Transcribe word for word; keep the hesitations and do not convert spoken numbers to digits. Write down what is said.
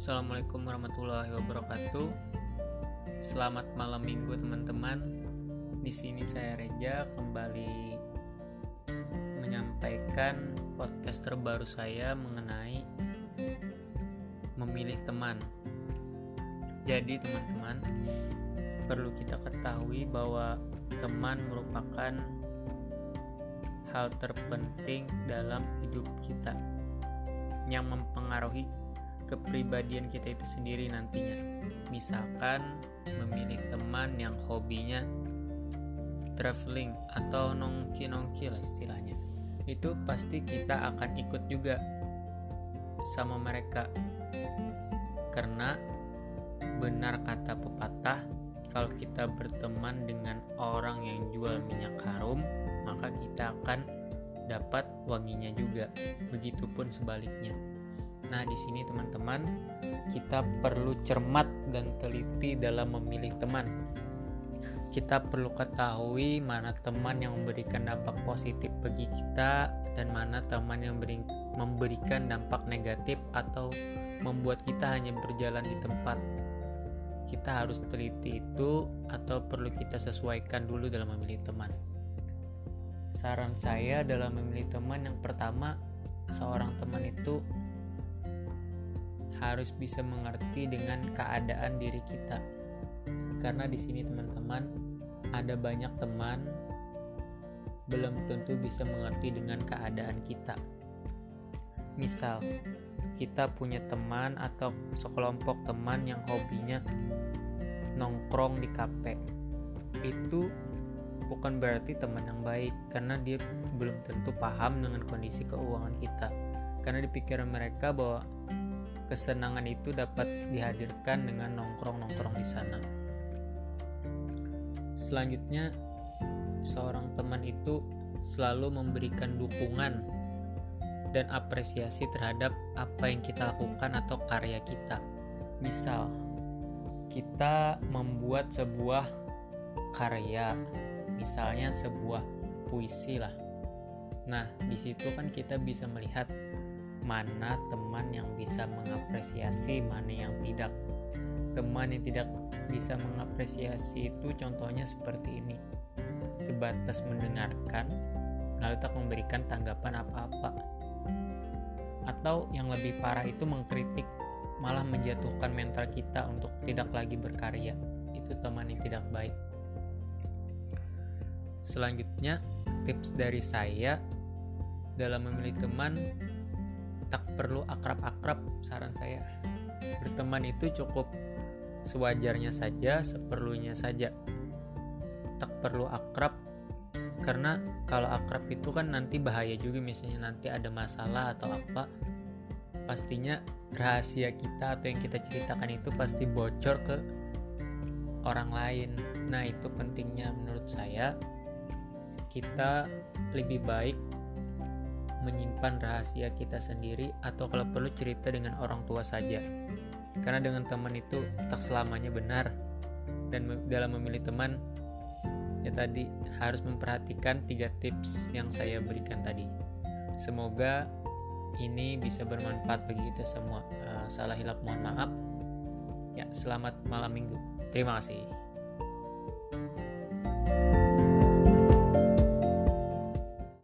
Assalamualaikum warahmatullahi wabarakatuh. Selamat malam minggu teman-teman. Di sini saya Reza kembali menyampaikan podcast terbaru saya mengenai memilih teman. Jadi teman-teman, perlu kita ketahui bahwa teman merupakan hal terpenting dalam hidup kita yang mempengaruhi kepribadian kita itu sendiri nantinya. Misalkan memilih teman yang hobinya traveling atau nongki-nongki lah istilahnya, itu pasti kita akan ikut juga sama mereka, karena benar kata pepatah, kalau kita berteman dengan orang yang jual minyak harum maka kita akan dapat wanginya juga, begitupun sebaliknya. Nah, di sini teman-teman, kita perlu cermat dan teliti dalam memilih teman. Kita perlu ketahui mana teman yang memberikan dampak positif bagi kita dan mana teman yang memberikan dampak negatif atau membuat kita hanya berjalan di tempat. Kita harus teliti itu, atau perlu kita sesuaikan dulu dalam memilih teman. Saran saya dalam memilih teman, yang pertama, seorang teman itu harus bisa mengerti dengan keadaan diri kita. Karena di sini teman-teman, ada banyak teman belum tentu bisa mengerti dengan keadaan kita. Misal, kita punya teman atau sekelompok teman yang hobinya nongkrong di kafe. Itu bukan berarti teman yang baik, karena dia belum tentu paham dengan kondisi keuangan kita. Karena di pikiran mereka bahwa kesenangan itu dapat dihadirkan dengan nongkrong-nongkrong di sana. Selanjutnya, seorang teman itu selalu memberikan dukungan dan apresiasi terhadap apa yang kita lakukan atau karya kita. Misal, kita membuat sebuah karya, misalnya sebuah puisi lah. Nah, di situ kan kita bisa melihat mana teman yang bisa mengapresiasi, mana yang tidak. Teman yang tidak bisa mengapresiasi itu contohnya seperti ini: sebatas mendengarkan, lalu tak memberikan tanggapan apa-apa. Atau yang lebih parah itu mengkritik, malah menjatuhkan mental kita untuk tidak lagi berkarya. Itu teman yang tidak baik. Selanjutnya, tips dari saya dalam memilih teman, tak perlu akrab-akrab. Saran saya, berteman itu cukup sewajarnya saja, seperlunya saja, tak perlu akrab. Karena kalau akrab itu kan nanti bahaya juga, misalnya nanti ada masalah atau apa, pastinya rahasia kita atau yang kita ceritakan itu pasti bocor ke orang lain. Nah, itu pentingnya menurut saya, kita lebih baik menyimpan rahasia kita sendiri, atau kalau perlu cerita dengan orang tua saja. Karena dengan teman itu tak selamanya benar. Dan dalam memilih teman, ya tadi, harus memperhatikan tiga tips yang saya berikan tadi. Semoga ini bisa bermanfaat bagi kita semua. uh, Salah hilaf mohon maaf. Ya, selamat malam minggu. Terima kasih.